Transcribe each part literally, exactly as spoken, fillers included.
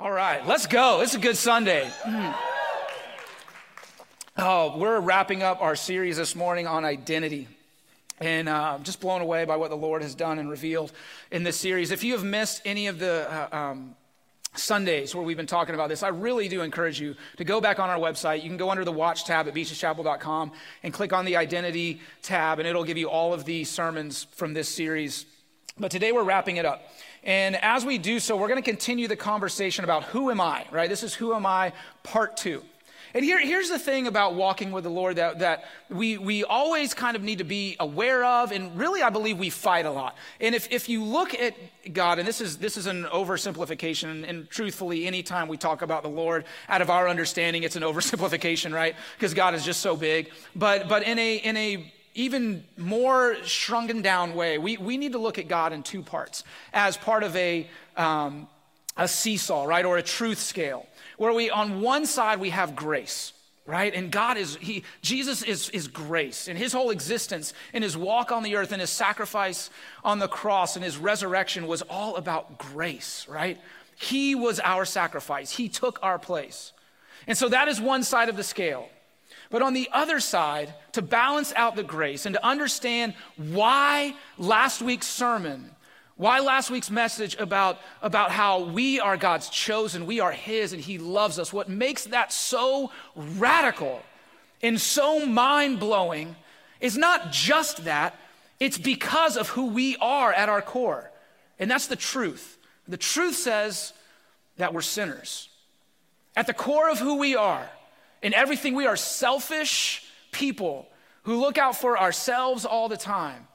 All right, let's go. It's a good Sunday. Oh, we're wrapping up our series this morning on identity. And I'm uh, just blown away by what the Lord has done and revealed in this series. If you have missed any of the uh, um, Sundays where we've been talking about this, I really do encourage you to go back on our website. You can go under the watch tab at beaches chapel dot com and click on the identity tab, and it'll give you all of the sermons from this series. But today we're wrapping it up. And as we do so, we're going to continue the conversation about who am I, right? This is who am I part two. And here, here's the thing about walking with the Lord that, that we, we always kind of need to be aware of, and really I believe we fight a lot. And if, if you look at God, and this is, this is an oversimplification, and, and truthfully, anytime we talk about the Lord out of our understanding, it's an oversimplification, right? Because God is just so big. But, but in a, in a even more shrunken down way, we, we need to look at God in two parts, as part of a, um, a seesaw, right? Or a truth scale, where we, on one side, we have grace, right? And God is, he, Jesus is, is grace, and his whole existence and his walk on the earth and his sacrifice on the cross and his resurrection was all about grace, right? He was our sacrifice. He took our place. And so that is one side of the scale. But on the other side, to balance out the grace and to understand why last week's sermon Why last week's message about, about how we are God's chosen, we are his, and he loves us. What makes that so radical and so mind-blowing is not just that, it's because of who we are at our core. And that's the truth. The truth says that we're sinners. At the core of who we are, in everything, we are selfish people who look out for ourselves all the time.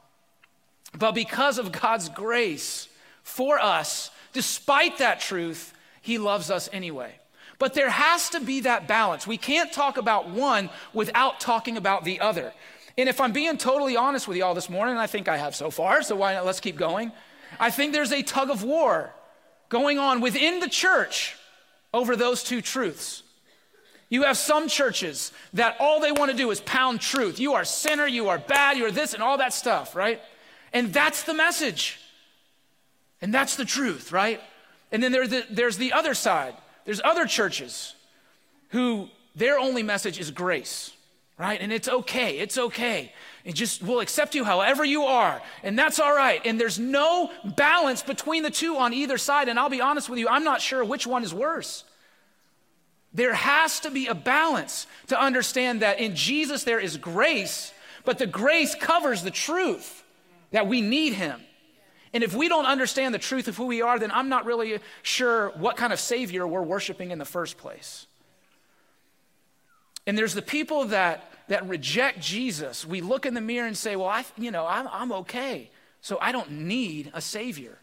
But because of God's grace for us, despite that truth, he loves us anyway. But there has to be that balance. We can't talk about one without talking about the other. And if I'm being totally honest with you all this morning, and I think I have so far, so why not, let's keep going. I think there's a tug of war going on within the church over those two truths. You have some churches that all they want to do is pound truth. You are a sinner, you are bad, you are this and all that stuff, right? And that's the message. And that's the truth, right? And then there, the, there's the other side. There's other churches who their only message is grace, right? And it's okay, it's okay. It just, we'll accept you however you are, and that's all right. And there's no balance between the two on either side. And I'll be honest with you, I'm not sure which one is worse. There has to be a balance to understand that in Jesus there is grace, but the grace covers the truth. That we need him. And if we don't understand the truth of who we are, then I'm not really sure what kind of savior we're worshiping in the first place. And there's the people that, that reject Jesus. We look in the mirror and say, well, I, you know, I'm, I'm okay, so I don't need a savior.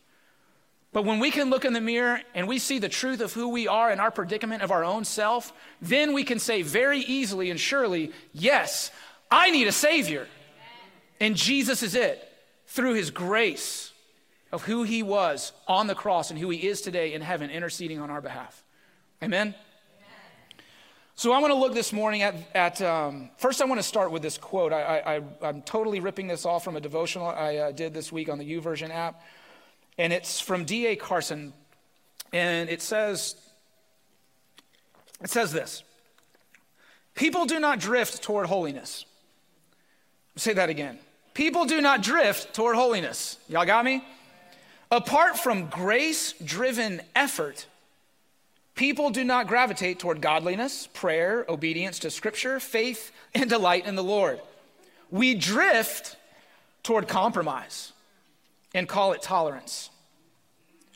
But when we can look in the mirror and we see the truth of who we are and our predicament of our own self, then we can say very easily and surely, yes, I need a savior. And Jesus is it. Through his grace of who he was on the cross and who he is today in heaven, interceding on our behalf. Amen? Amen. So I want to look this morning at, at um, first I want to start with this quote. I, I, I'm totally ripping this off from a devotional I uh, did this week on the YouVersion app. And it's from D A Carson. And it says, it says this, people do not drift toward holiness. I'll say that again. People do not drift toward holiness. Y'all got me? Apart from grace-driven effort, people do not gravitate toward godliness, prayer, obedience to scripture, faith, and delight in the Lord. We drift toward compromise and call it tolerance.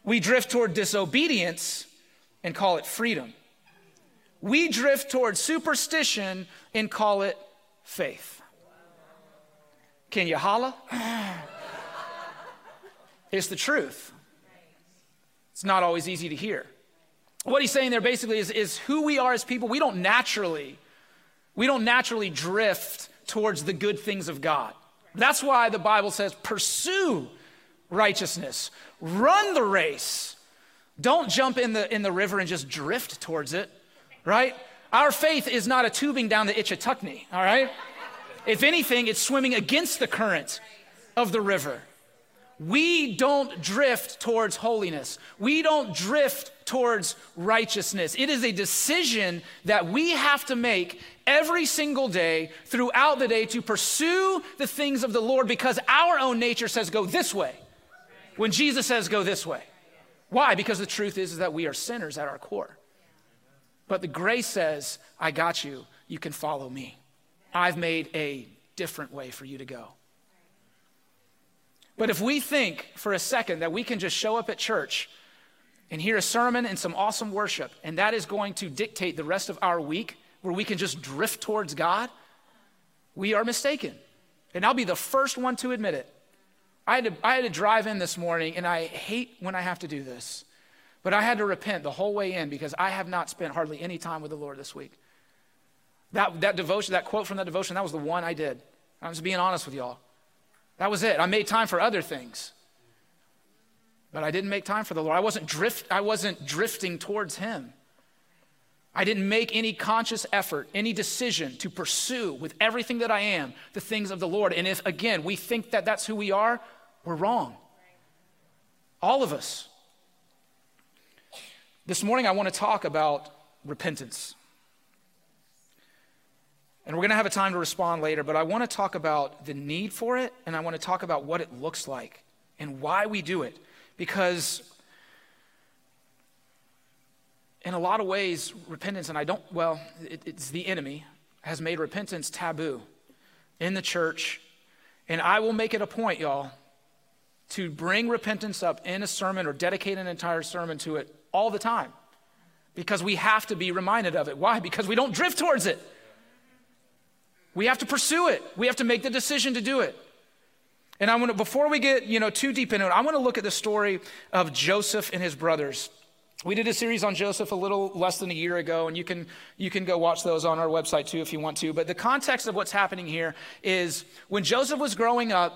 We drift toward disobedience and call it freedom. We drift toward superstition and call it faith. Can you holla? It's the truth. It's not always easy to hear. What he's saying there basically is, is who we are as people. We don't naturally, we don't naturally drift towards the good things of God. That's why the Bible says, pursue righteousness, run the race. Don't jump in the, in the river and just drift towards it, right? Our faith is not a tubing down the Ichetucknee, all right? If anything, it's swimming against the current of the river. we don't drift towards holiness. We don't drift towards righteousness. It is a decision that we have to make every single day throughout the day to pursue the things of the Lord, because our own nature says go this way when Jesus says go this way. Why? Because the truth is, is that we are sinners at our core. But the grace says, I got you. You can follow me. I've made a different way for you to go. But if we think for a second that we can just show up at church and hear a sermon and some awesome worship, and that is going to dictate the rest of our week where we can just drift towards God, we are mistaken. And I'll be the first one to admit it. I had to, I had to drive in this morning, and I hate when I have to do this, but I had to repent the whole way in because I have not spent hardly any time with the Lord this week. That, that devotion, that quote from that devotion, that was the one I did. I'm just being honest with y'all. That was it. I made time for other things, but I didn't make time for the Lord. I wasn't drift. I wasn't drifting towards him. I didn't make any conscious effort, any decision to pursue with everything that I am the things of the Lord. And if, again, we think that that's who we are, we're wrong. All of us. This morning, I want to talk about repentance. And we're going to have a time to respond later, but I want to talk about the need for it, and I want to talk about what it looks like and why we do it. Because in a lot of ways, repentance, and I don't, well, it, it's the enemy, has made repentance taboo in the church. And I will make it a point, y'all, to bring repentance up in a sermon or dedicate an entire sermon to it all the time, because we have to be reminded of it. Why? Because we don't drift towards it. We have to pursue it. We have to make the decision to do it. And I want to, before we get, you know, too deep into it, I want to look at the story of Joseph and his brothers. We did a series on Joseph a little less than a year ago, and you can you can go watch those on our website too if you want to. But the context of what's happening here is when Joseph was growing up,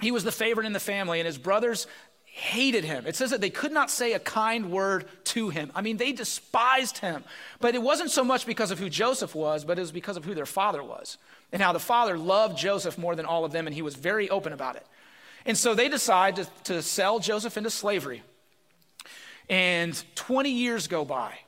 he was the favorite in the family, and his brothers hated him. It says that they could not say a kind word to him. I mean, they despised him. But it wasn't so much because of who Joseph was, but it was because of who their father was and how the father loved Joseph more than all of them, and he was very open about it. And so they decide to, to sell Joseph into slavery. And twenty years go by,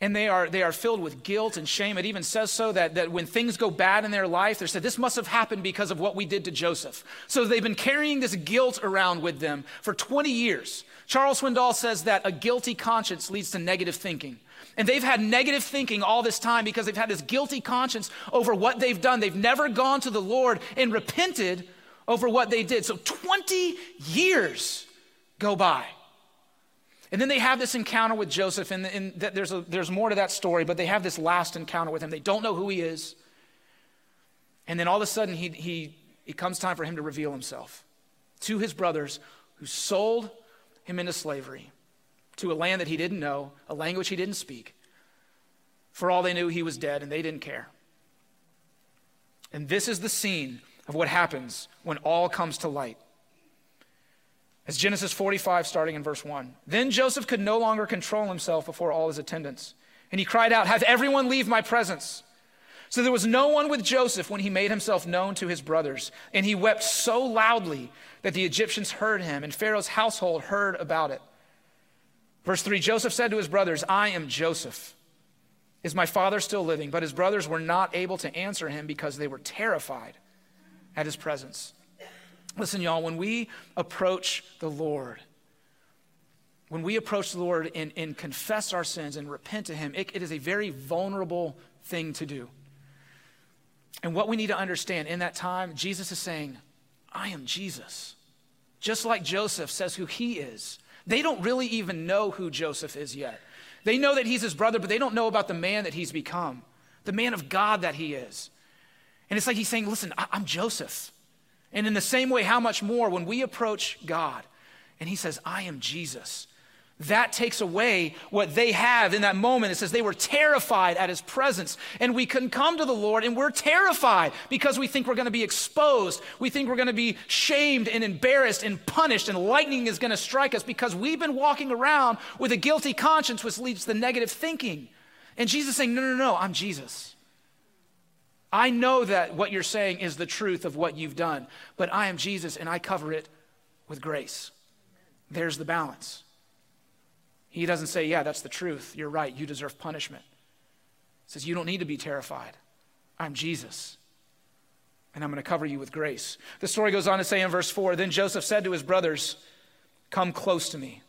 and they are they are filled with guilt and shame. It even says so that, that when things go bad in their life, they said, this must have happened because of what we did to Joseph. So they've been carrying this guilt around with them for twenty years. Charles Swindoll says that a guilty conscience leads to negative thinking. And they've had negative thinking all this time because they've had this guilty conscience over what they've done. They've never gone to the Lord and repented over what they did. So twenty years go by. And then they have this encounter with Joseph, and, and there's, a, there's more to that story, but they have this last encounter with him. They don't know who he is. And then all of a sudden, he, he, it comes time for him to reveal himself to his brothers who sold him into slavery to a land that he didn't know, a language he didn't speak. For all they knew, he was dead, and they didn't care. And this is the scene of what happens when all comes to light. As Genesis forty-five, starting in verse one. Then Joseph could no longer control himself before all his attendants. And he cried out, have everyone leave my presence. So there was no one with Joseph when he made himself known to his brothers. And he wept so loudly that the Egyptians heard him, and Pharaoh's household heard about it. Verse three, Joseph said to his brothers, I am Joseph. Is my father still living? But his brothers were not able to answer him because they were terrified at his presence. Listen, y'all, when we approach the Lord, when we approach the Lord and, and confess our sins and repent to him, it, it is a very vulnerable thing to do. And what we need to understand in that time, Jesus is saying, I am Jesus. Just like Joseph says who he is. They don't really even know who Joseph is yet. They know that he's his brother, but they don't know about the man that he's become, the man of God that he is. And it's like he's saying, listen, I, I'm Joseph. And in the same way, how much more when we approach God and he says, I am Jesus, that takes away what they have in that moment. It says they were terrified at his presence, and we can come to the Lord and we're terrified because we think we're going to be exposed. We think we're going to be shamed and embarrassed and punished, and lightning is going to strike us because we've been walking around with a guilty conscience, which leads to negative thinking. And Jesus is saying, no, no, no, I'm Jesus. I know that what you're saying is the truth of what you've done, but I am Jesus and I cover it with grace. There's the balance. He doesn't say, yeah, that's the truth. You're right. You deserve punishment. He says, you don't need to be terrified. I'm Jesus, and I'm going to cover you with grace. The story goes on to say in verse four, then Joseph said to his brothers, come close to me.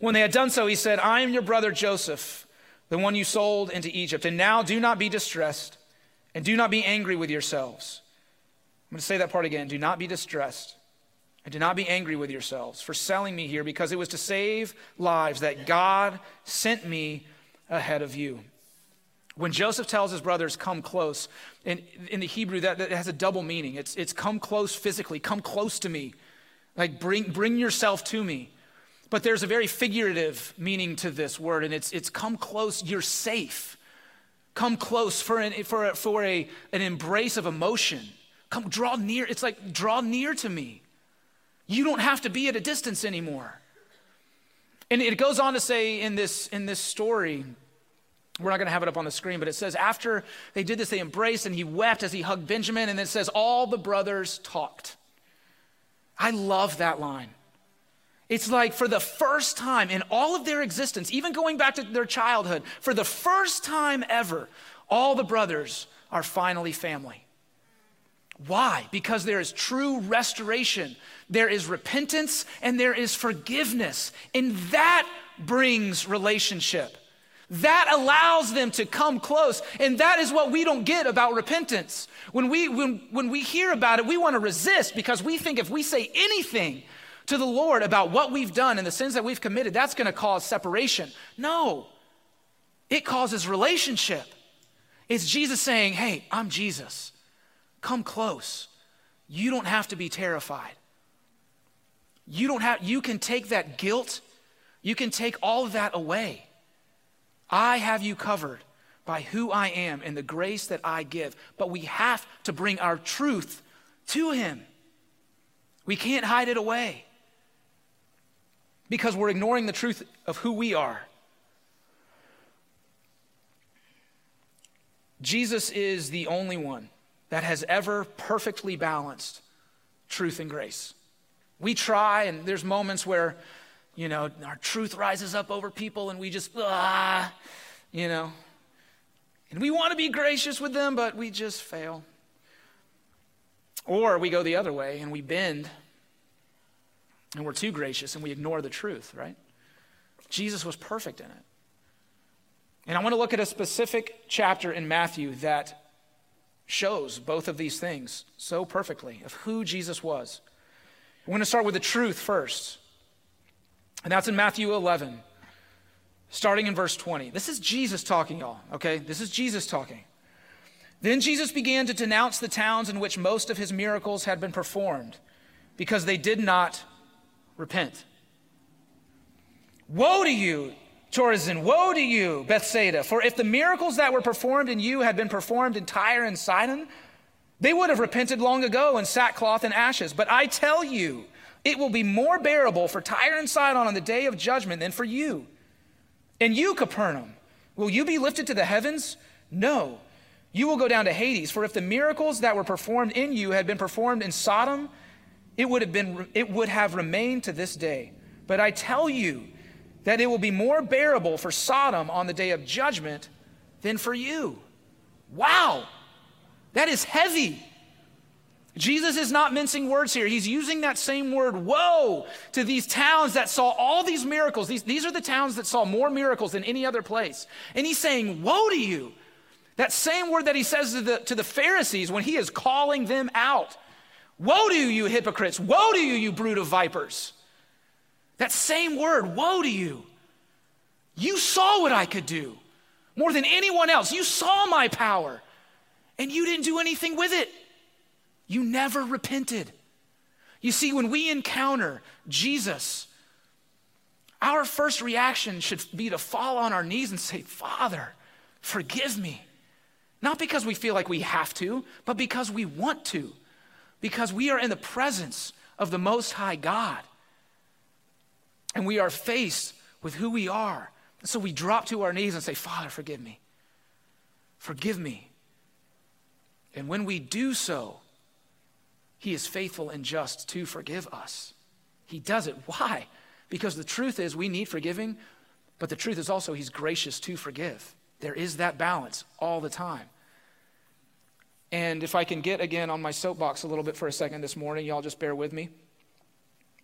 When they had done so, he said, I am your brother Joseph, the one you sold into Egypt. And now do not be distressed, and do not be angry with yourselves. I'm going to say that part again. Do not be distressed, and do not be angry with yourselves for selling me here, because it was to save lives that God sent me ahead of you. When Joseph tells his brothers, come close, and in the Hebrew, that, that has a double meaning. It's, it's come close physically, come close to me. Like bring, bring yourself to me. But there's a very figurative meaning to this word, and it's, it's come close, you're safe. Come close for, an, for, a, for a, an embrace of emotion. Come draw near, it's like draw near to me. You don't have to be at a distance anymore. And it goes on to say in this, in this story, we're not going to have it up on the screen, but it says after they did this, they embraced and he wept as he hugged Benjamin. And it says, all the brothers talked. I love that line. It's like for the first time in all of their existence, even going back to their childhood, for the first time ever, all the brothers are finally family. Why? Because there is true restoration. There is repentance and there is forgiveness. And that brings relationship. That allows them to come close, and that is what we don't get about repentance. When we, when, when we hear about it, we want to resist because we think if we say anything to the Lord about what we've done and the sins that we've committed, that's going to cause separation. No, it causes relationship. It's Jesus saying, hey, I'm Jesus. Come close. You don't have to be terrified. You don't have, you can take that guilt. You can take all of that away. I have you covered by who I am and the grace that I give. But we have to bring our truth to him. We can't hide it away because we're ignoring the truth of who we are. Jesus is the only one that has ever perfectly balanced truth and grace. We try, and there's moments where you know, our truth rises up over people and we just, ah, you know. And we want to be gracious with them, but we just fail. Or we go the other way and we bend and we're too gracious and we ignore the truth, right? Jesus was perfect in it. And I want to look at a specific chapter in Matthew that shows both of these things so perfectly of who Jesus was. We're going to start with the truth first. And that's in Matthew eleven, starting in verse twenty. This is Jesus talking, y'all, okay? This is Jesus talking. Then Jesus began to denounce the towns in which most of his miracles had been performed because they did not repent. Woe to you, Chorazin! Woe to you, Bethsaida! For if the miracles that were performed in you had been performed in Tyre and Sidon, they would have repented long ago in sackcloth and ashes. But I tell you, it will be more bearable for Tyre and Sidon on the day of judgment than for you. And you, Capernaum, will you be lifted to the heavens? No, you will go down to Hades. For if the miracles that were performed in you had been performed in Sodom, it would have been, it would have remained to this day. But I tell you that it will be more bearable for Sodom on the day of judgment than for you. Wow, that is heavy. Jesus is not mincing words here. He's using that same word, woe, to these towns that saw all these miracles. These, these are the towns that saw more miracles than any other place. And he's saying, woe to you. That same word that he says to the, to the Pharisees when he is calling them out. Woe to you, you hypocrites. Woe to you, you brood of vipers. That same word, woe to you. You saw what I could do more than anyone else. You saw my power, and you didn't do anything with it. You never repented. You see, when we encounter Jesus, our first reaction should be to fall on our knees and say, Father, forgive me. Not because we feel like we have to, but because we want to, because we are in the presence of the Most High God. And we are faced with who we are. And so we drop to our knees and say, Father, forgive me. Forgive me. And when we do so, He is faithful and just to forgive us. He does it. Why? Because the truth is we need forgiving, but the truth is also he's gracious to forgive. There is that balance all the time. And if I can get again on my soapbox a little bit for a second this morning, y'all just bear with me.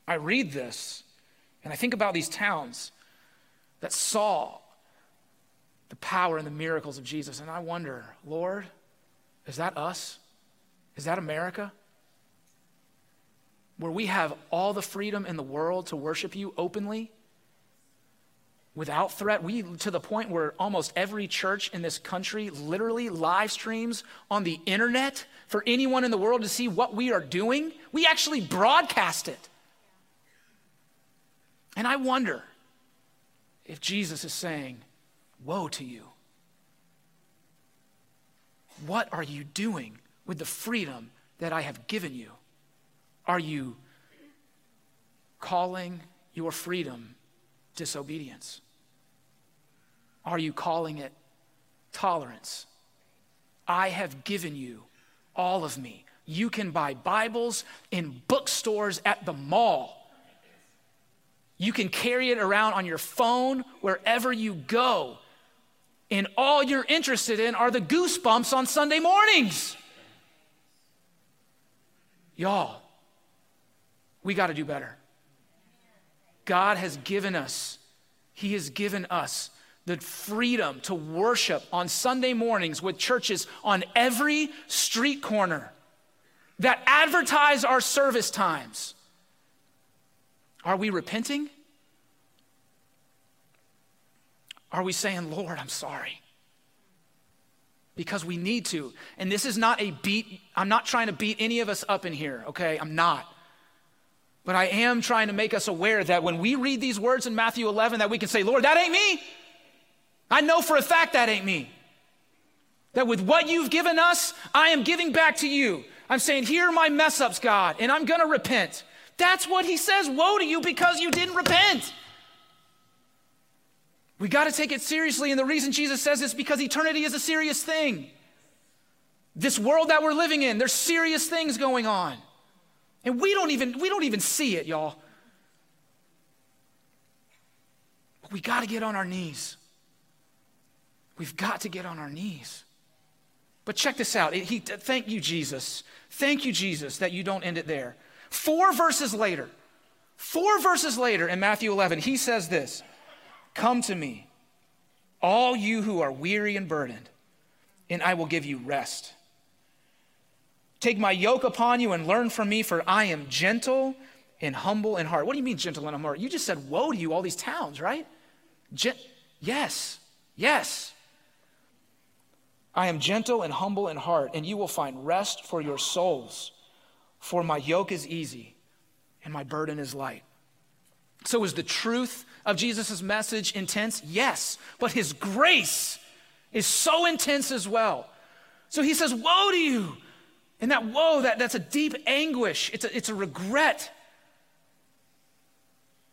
I read this and I think about these towns that saw the power and the miracles of Jesus. And I wonder, Lord, is that us? Is that America? Where we have all the freedom in the world to worship you openly, without threat, we to the point where almost every church in this country literally live streams on the internet for anyone in the world to see what we are doing. We actually broadcast it. And I wonder if Jesus is saying, woe to you. What are you doing with the freedom that I have given you? Are you calling your freedom disobedience? Are you calling it tolerance? I have given you all of me. You can buy Bibles in bookstores at the mall. You can carry it around on your phone wherever you go. And all you're interested in are the goosebumps on Sunday mornings. Y'all, we got to do better. God has given us, he has given us the freedom to worship on Sunday mornings with churches on every street corner that advertise our service times. Are we repenting? Are we saying, Lord, I'm sorry? Because we need to. And this is not a beat. I'm not trying to beat any of us up in here, okay? I'm not. But I am trying to make us aware that when we read these words in Matthew eleven, that we can say, Lord, that ain't me. I know for a fact that ain't me. That with what you've given us, I am giving back to you. I'm saying, here are my mess ups, God, and I'm going to repent. That's what he says, woe to you because you didn't repent. We got to take it seriously. And the reason Jesus says this is because eternity is a serious thing. This world that we're living in, there's serious things going on. And we don't even, we don't even see it, y'all. But we got to get on our knees. We've got to get on our knees. But check this out. It, he, thank you, Jesus. Thank you, Jesus, that you don't end it there. Four verses later, four verses later in Matthew eleven, he says this, come to me, all you who are weary and burdened, and I will give you rest. Take my yoke upon you and learn from me, for I am gentle and humble in heart. What do you mean gentle and humble? You just said, woe to you, all these towns, right? Gen- yes, yes. I am gentle and humble in heart, and you will find rest for your souls. For my yoke is easy and my burden is light. So is the truth of Jesus' message intense? Yes, but his grace is so intense as well. So he says, woe to you. And that woe, that, that's a deep anguish. It's a, it's a regret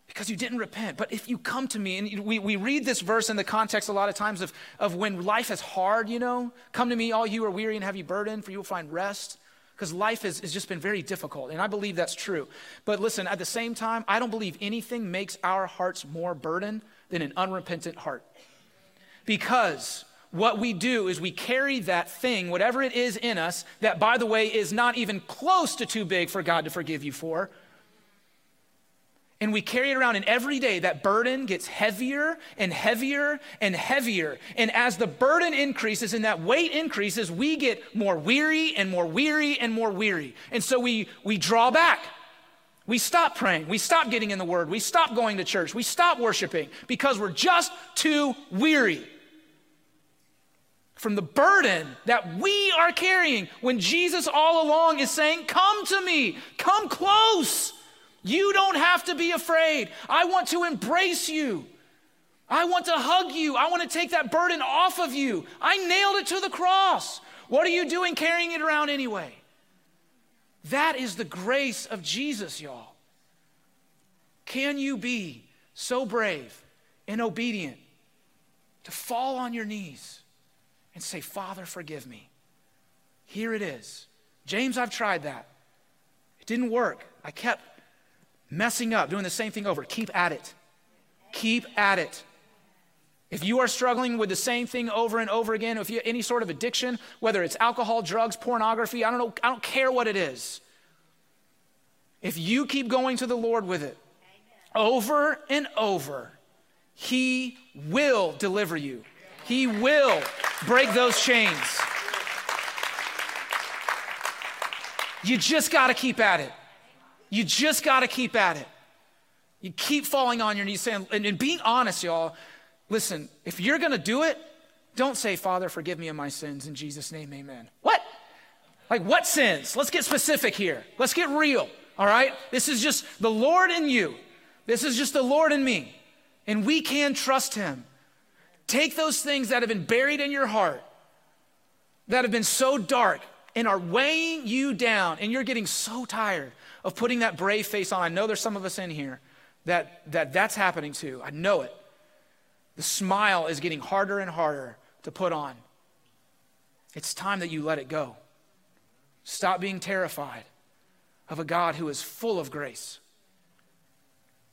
because you didn't repent. But if you come to me, and we, we read this verse in the context a lot of times of, of when life is hard, you know, come to me, all you are weary and heavy burden, for you will find rest. Because life has just been very difficult, and I believe that's true. But listen, at the same time, I don't believe anything makes our hearts more burdened than an unrepentant heart. Because what we do is we carry that thing, whatever it is in us, that, by the way, is not even close to too big for God to forgive you for. And we carry it around, and every day that burden gets heavier and heavier and heavier. And as the burden increases and that weight increases, we get more weary and more weary and more weary. And so we, we draw back. We stop praying. We stop getting in the word. We stop going to church. We stop worshiping because we're just too weary from the burden that we are carrying when Jesus all along is saying, come to me, come close. You don't have to be afraid. I want to embrace you. I want to hug you. I want to take that burden off of you. I nailed it to the cross. What are you doing carrying it around anyway? That is the grace of Jesus, y'all. Can you be so brave and obedient to fall on your knees and say, Father, forgive me? Here it is. James, I've tried that. Didn't work. I kept messing up, doing the same thing over. Keep at it. Keep at it. If you are struggling with the same thing over and over again, if you have any sort of addiction, whether it's alcohol, drugs, pornography, I don't know, I don't care what it is. If you keep going to the Lord with it, over and over, He will deliver you. He will break those chains. You just got to keep at it. You just got to keep at it. You keep falling on your knees, saying, and, and being honest, y'all. Listen, if you're going to do it, don't say, Father, forgive me of my sins in Jesus' name, amen. What? Like what sins? Let's get specific here. Let's get real, all right? This is just the Lord in you. This is just the Lord in me, and we can trust Him. Take those things that have been buried in your heart, that have been so dark and are weighing you down, and you're getting so tired of putting that brave face on. I know there's some of us in here that, that that's happening too. I know it. The smile is getting harder and harder to put on. It's time that you let it go. Stop being terrified of a God who is full of grace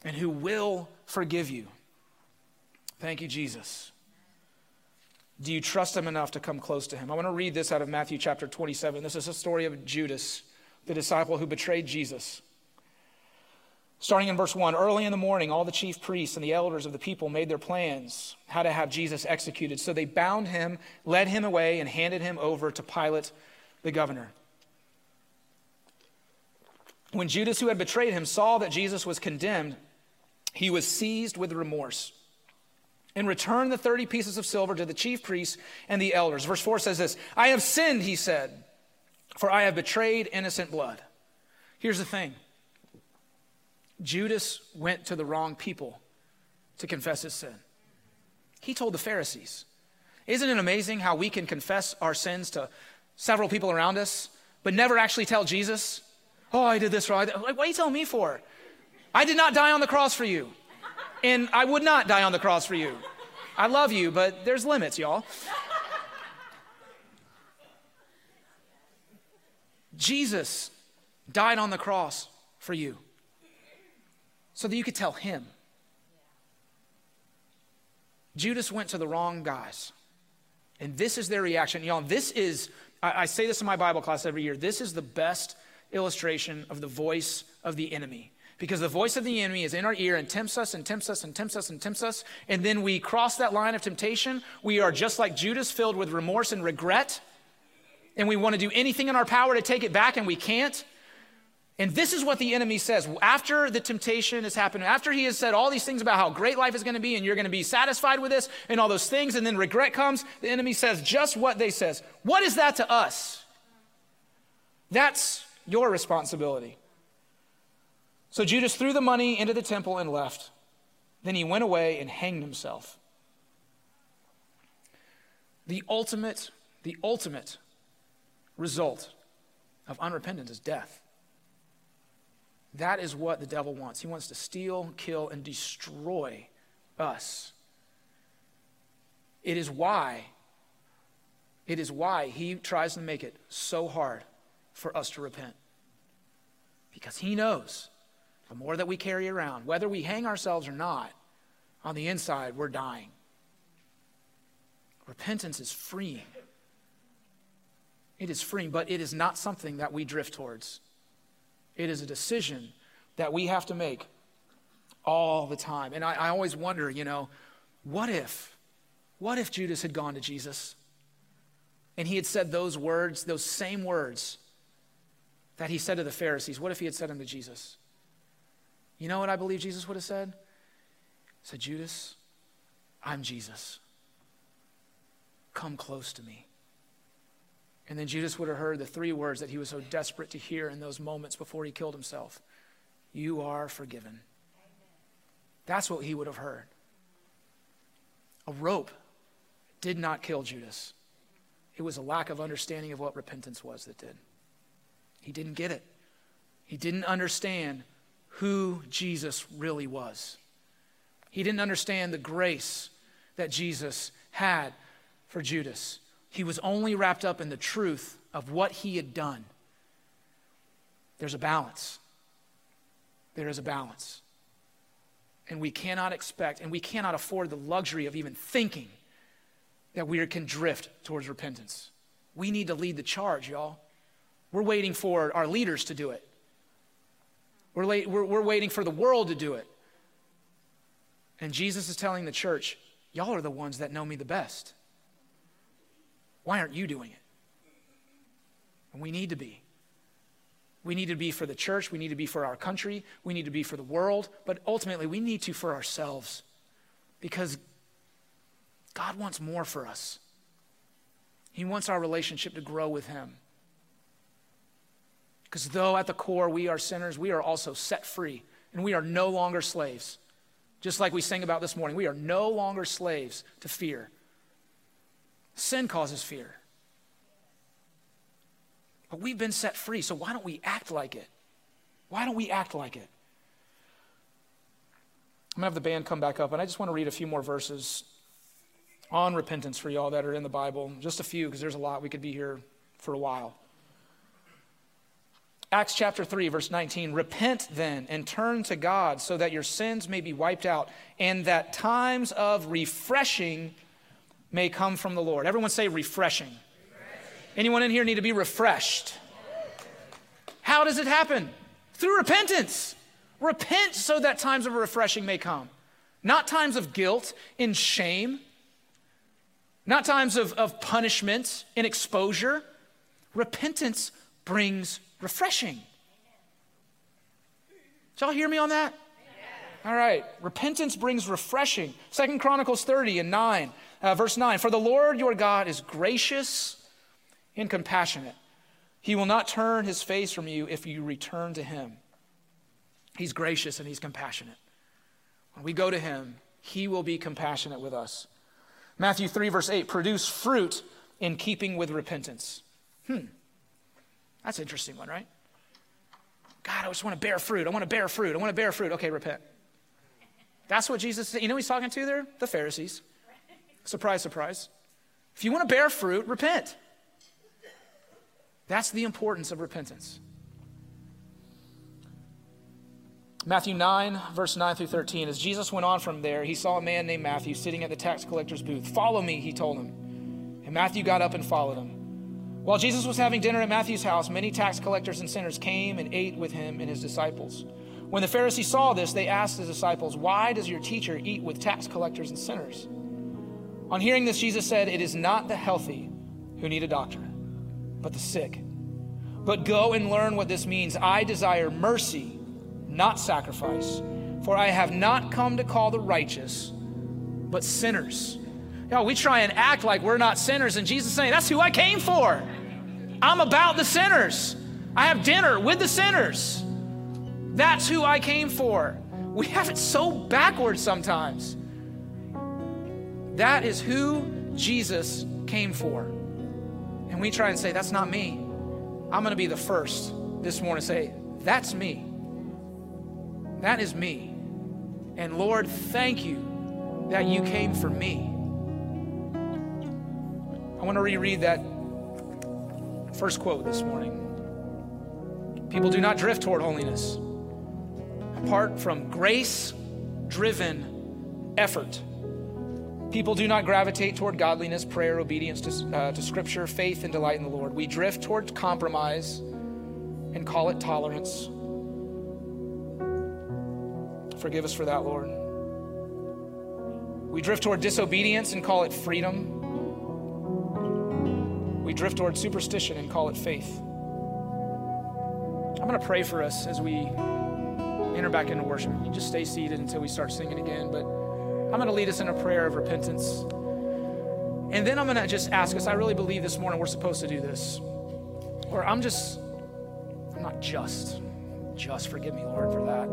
and who will forgive you. Thank you, Jesus. Do you trust Him enough to come close to Him? I want to read this out of Matthew chapter twenty-seven. This is a story of Judas, the disciple who betrayed Jesus. Starting in verse one, early in the morning, all the chief priests and the elders of the people made their plans how to have Jesus executed. So they bound Him, led Him away, and handed Him over to Pilate, the governor. When Judas, who had betrayed Him, saw that Jesus was condemned, he was seized with remorse and returned the thirty pieces of silver to the chief priests and the elders. Verse four says this, I have sinned, he said, for I have betrayed innocent blood. Here's the thing. Judas went to the wrong people to confess his sin. He told the Pharisees. Isn't it amazing how we can confess our sins to several people around us, but never actually tell Jesus? Oh, I did this wrong. Like, what are you telling me for? I did not die on the cross for you. And I would not die on the cross for you. I love you, but there's limits, y'all. Jesus died on the cross for you, so that you could tell Him. Judas went to the wrong guys. And this is their reaction. Y'all, this is, I, I say this in my Bible class every year, this is the best illustration of the voice of the enemy. Because the voice of the enemy is in our ear and tempts us and tempts us and tempts us and tempts us. And then we cross that line of temptation. We are just like Judas, filled with remorse and regret. And we want to do anything in our power to take it back, and we can't. And this is what the enemy says. After the temptation has happened, after he has said all these things about how great life is going to be and you're going to be satisfied with this and all those things, and then regret comes, the enemy says just what they says. What is that to us? That's your responsibility. So Judas threw the money into the temple and left. Then he went away and hanged himself. The ultimate, the ultimate result of unrepentance is death. That is what the devil wants. He wants to steal, kill, and destroy us. It is why, it is why he tries to make it so hard for us to repent. Because he knows the more that we carry around, whether we hang ourselves or not, on the inside we're dying. Repentance is freeing. It is freeing, but it is not something that we drift towards. It is a decision that we have to make all the time. And I, I always wonder, you know, what if, what if Judas had gone to Jesus and he had said those words, those same words that he said to the Pharisees? What if he had said them to Jesus? You know what I believe Jesus would have said? He said, Judas, I'm Jesus. Come close to me. And then Judas would have heard the three words that he was so desperate to hear in those moments before he killed himself. You are forgiven. Amen. That's what he would have heard. A rope did not kill Judas. It was a lack of understanding of what repentance was that did. He didn't get it. He didn't understand who Jesus really was. He didn't understand the grace that Jesus had for Judas. He was only wrapped up in the truth of what he had done. There's a balance. There is a balance. And we cannot expect, and we cannot afford the luxury of even thinking that we can drift towards repentance. We need to lead the charge, y'all. We're waiting for our leaders to do it. We're, late, we're, we're waiting for the world to do it. And Jesus is telling the church, y'all are the ones that know me the best. Why aren't you doing it? And we need to be. We need to be for the church. We need to be for our country. We need to be for the world. But ultimately, we need to for ourselves, because God wants more for us. He wants our relationship to grow with him. Because though at the core we are sinners, we are also set free, and we are no longer slaves. Just like we sang about this morning, we are no longer slaves to fear. Sin causes fear. But we've been set free, so why don't we act like it? Why don't we act like it? I'm gonna have the band come back up, and I just wanna read a few more verses on repentance for y'all that are in the Bible. Just a few, because there's a lot. We could be here for a while. Acts chapter three, verse nineteen, repent then and turn to God so that your sins may be wiped out and that times of refreshing may come from the Lord. Everyone say refreshing. Refreshing. Anyone in here need to be refreshed? How does it happen? Through repentance. Repent so that times of refreshing may come. Not times of guilt and shame. Not times of, of punishment and exposure. Repentance brings refreshing. Did y'all hear me on that? Yeah. All right. Repentance brings refreshing. Second Chronicles thirty and nine, uh, verse nine. For the Lord your God is gracious and compassionate. He will not turn his face from you if you return to him. He's gracious and he's compassionate. When we go to him, he will be compassionate with us. Matthew three, verse eight, produce fruit in keeping with repentance. Hmm. That's an interesting one, right? God, I just want to bear fruit. I want to bear fruit. I want to bear fruit. Okay, repent. That's what Jesus said. You know who he's talking to there? The Pharisees. Surprise, surprise. If you want to bear fruit, repent. That's the importance of repentance. Matthew nine, verse nine through thirteen. As Jesus went on from there, he saw a man named Matthew sitting at the tax collector's booth. Follow me, he told him. And Matthew got up and followed him. While Jesus was having dinner at Matthew's house, many tax collectors and sinners came and ate with him and his disciples. When the Pharisees saw this, they asked his disciples, why does your teacher eat with tax collectors and sinners? On hearing this, Jesus said, it is not the healthy who need a doctor, but the sick. But go and learn what this means. I desire mercy, not sacrifice, for I have not come to call the righteous, but sinners. Y'all, we try and act like we're not sinners, and Jesus is saying, that's who I came for. I'm about the sinners. I have dinner with the sinners. That's who I came for. We have it so backwards sometimes. That is who Jesus came for. And we try and say, that's not me. I'm going to be the first this morning to say, that's me. That is me. And Lord, thank you that you came for me. I want to reread that first quote this morning. People do not drift toward holiness apart from grace-driven effort. People do not gravitate toward godliness, prayer, obedience to, uh, to Scripture, faith, and delight in the Lord. We drift toward compromise and call it tolerance. Forgive us for that, Lord. We drift toward disobedience and call it freedom. We drift toward superstition and call it faith. I'm going to pray for us as we enter back into worship. You just stay seated until we start singing again, but I'm going to lead us in a prayer of repentance. And then I'm going to just ask us, I really believe this morning we're supposed to do this. Or I'm just, I'm not just, just forgive me, Lord, for that.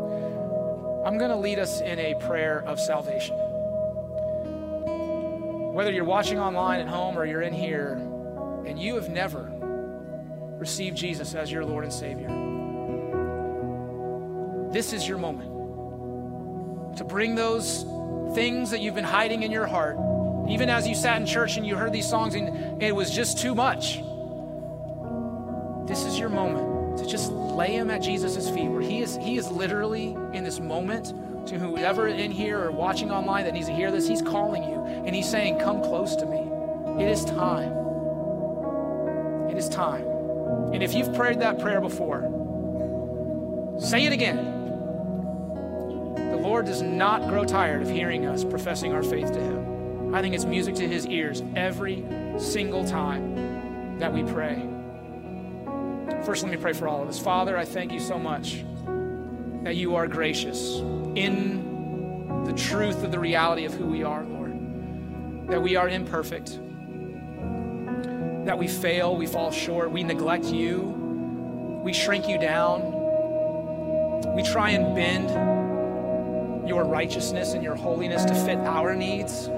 I'm going to lead us in a prayer of salvation. Whether you're watching online at home or you're in here, and you have never received Jesus as your Lord and Savior, this is your moment to bring those things that you've been hiding in your heart. Even as you sat in church and you heard these songs and it was just too much, this is your moment to just lay him at Jesus' feet, where he is, he is literally in this moment, to whoever in here or watching online that needs to hear this, he's calling you and he's saying, come close to me. It is time. It is time. And if you've prayed that prayer before, say it again. The Lord does not grow tired of hearing us professing our faith to him. I think it's music to his ears every single time that we pray. First, let me pray for all of us. Father, I thank you so much that you are gracious in the truth of the reality of who we are, Lord. That we are imperfect, that we fail, we fall short, we neglect you, we shrink you down, we try and bend your righteousness and your holiness to fit our needs.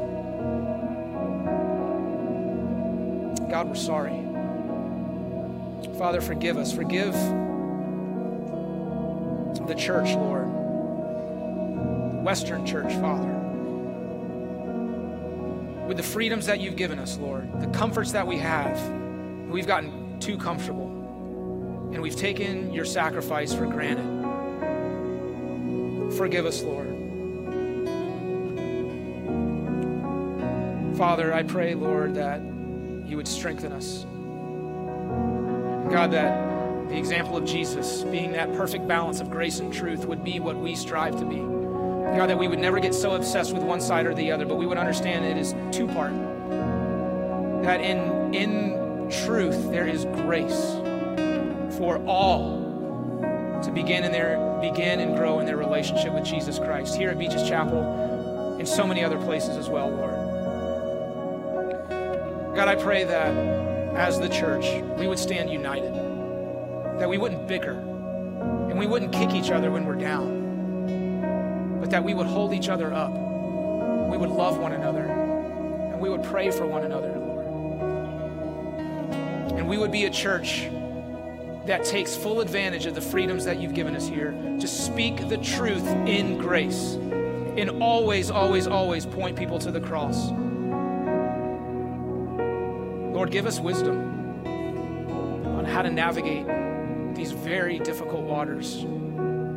God, we're sorry. Father, forgive us. Forgive the church, Lord. Western church, Father. With the freedoms that you've given us, Lord, the comforts that we have, we've gotten too comfortable, and we've taken your sacrifice for granted. Forgive us, Lord. Father, I pray, Lord, that you would strengthen us. God, that the example of Jesus, being that perfect balance of grace and truth, would be what we strive to be. God, that we would never get so obsessed with one side or the other, but we would understand it is two-part. That in, in truth, there is grace for all to begin in their, begin and grow in their relationship with Jesus Christ, here at Beaches Chapel and so many other places as well, Lord. God, I pray that as the church, we would stand united, that we wouldn't bicker, and we wouldn't kick each other when we're down, but that we would hold each other up, we would love one another, and we would pray for one another, Lord. And we would be a church that takes full advantage of the freedoms that you've given us here to speak the truth in grace, and always, always, always point people to the cross. Lord, give us wisdom on how to navigate these very difficult waters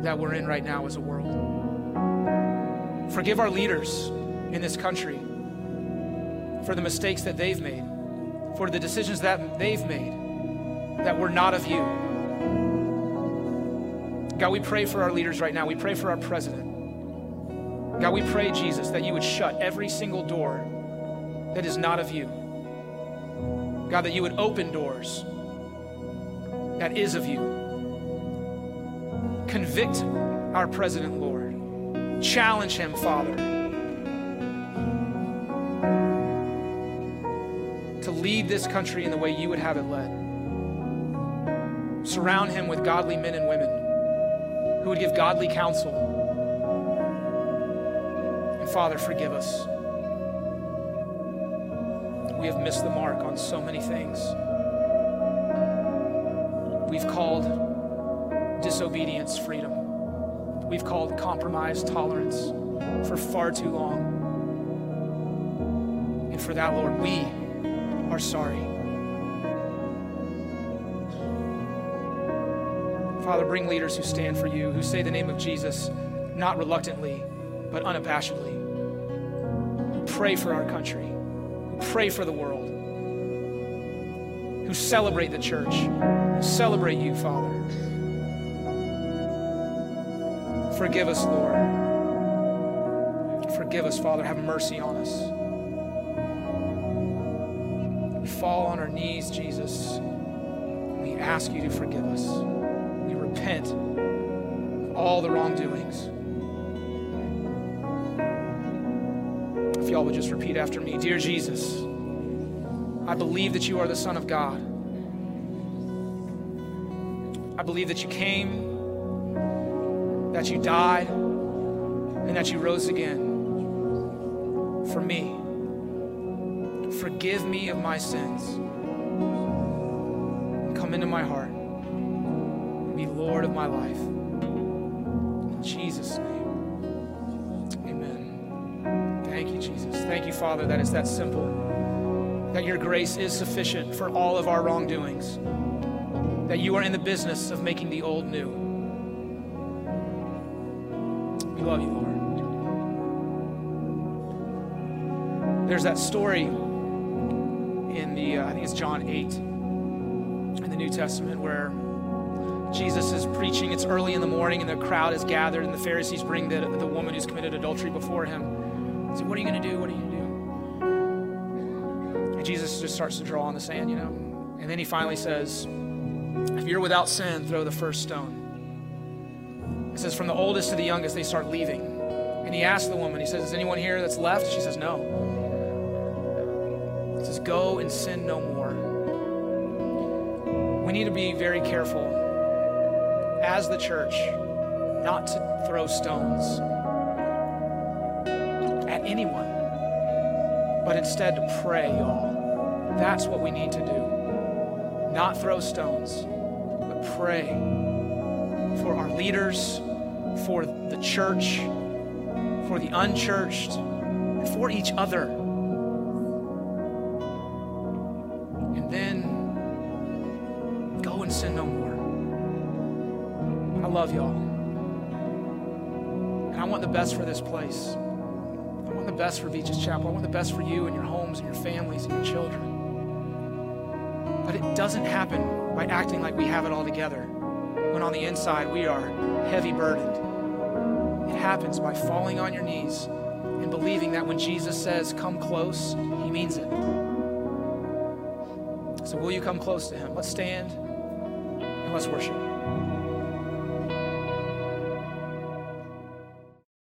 that we're in right now as a world. Forgive our leaders in this country for the mistakes that they've made, for the decisions that they've made that were not of you. God, we pray for our leaders right now. We pray for our president. God, we pray, Jesus, that you would shut every single door that is not of you. God, that you would open doors that is of you. Convict our president, Lord. Challenge him, Father, to lead this country in the way you would have it led. Surround him with godly men and women who would give godly counsel. And Father, forgive us. We have missed the mark on so many things. We've called disobedience freedom. We've called compromise tolerance for far too long. And for that, Lord, we are sorry. Father, bring leaders who stand for you, who say the name of Jesus, not reluctantly, but unabashedly. Pray for our country. Pray for the world, who celebrate the church, who celebrate you, Father. Forgive us, Lord. Forgive us, Father. Have mercy on us. We fall on our knees, Jesus, and we ask you to forgive us. We repent of all the wrongdoings. If y'all would just repeat after me. Dear Jesus, I believe that you are the Son of God. I believe that you came, that you died, and that you rose again for me. Forgive me of my sins. Come into my heart. Be Lord of my life. In Jesus' name. Thank you, Jesus. Thank you, Father, that it's that simple, that your grace is sufficient for all of our wrongdoings. that you are in the business of making the old new. We love you, Lord. There's that story in the, uh, I think it's John eight in the New Testament, where Jesus is preaching. It's early in the morning and the crowd is gathered, and the Pharisees bring the, the woman who's committed adultery before him. He said, what are you going to do? What are you going to do? And Jesus just starts to draw on the sand, you know. And then he finally says, if you're without sin, throw the first stone. It says from the oldest to the youngest, they start leaving. And he asks the woman, he says, is anyone here that's left? She says, no. He says, go and sin no more. We need to be very careful as the church not to throw stones at anyone, but instead to pray, y'all. That's what we need to do. Not throw stones, but pray for our leaders, for the church, for the unchurched, and for each other. And then go and sin no more. I love y'all. And I want the best for this place. I want the best for Beaches Chapel. I want the best for you and your homes and your families and your children. But it doesn't happen by acting like we have it all together, when on the inside we are heavy burdened. It happens by falling on your knees and believing that when Jesus says, come close, he means it. So will you come close to him? Let's stand and let's worship.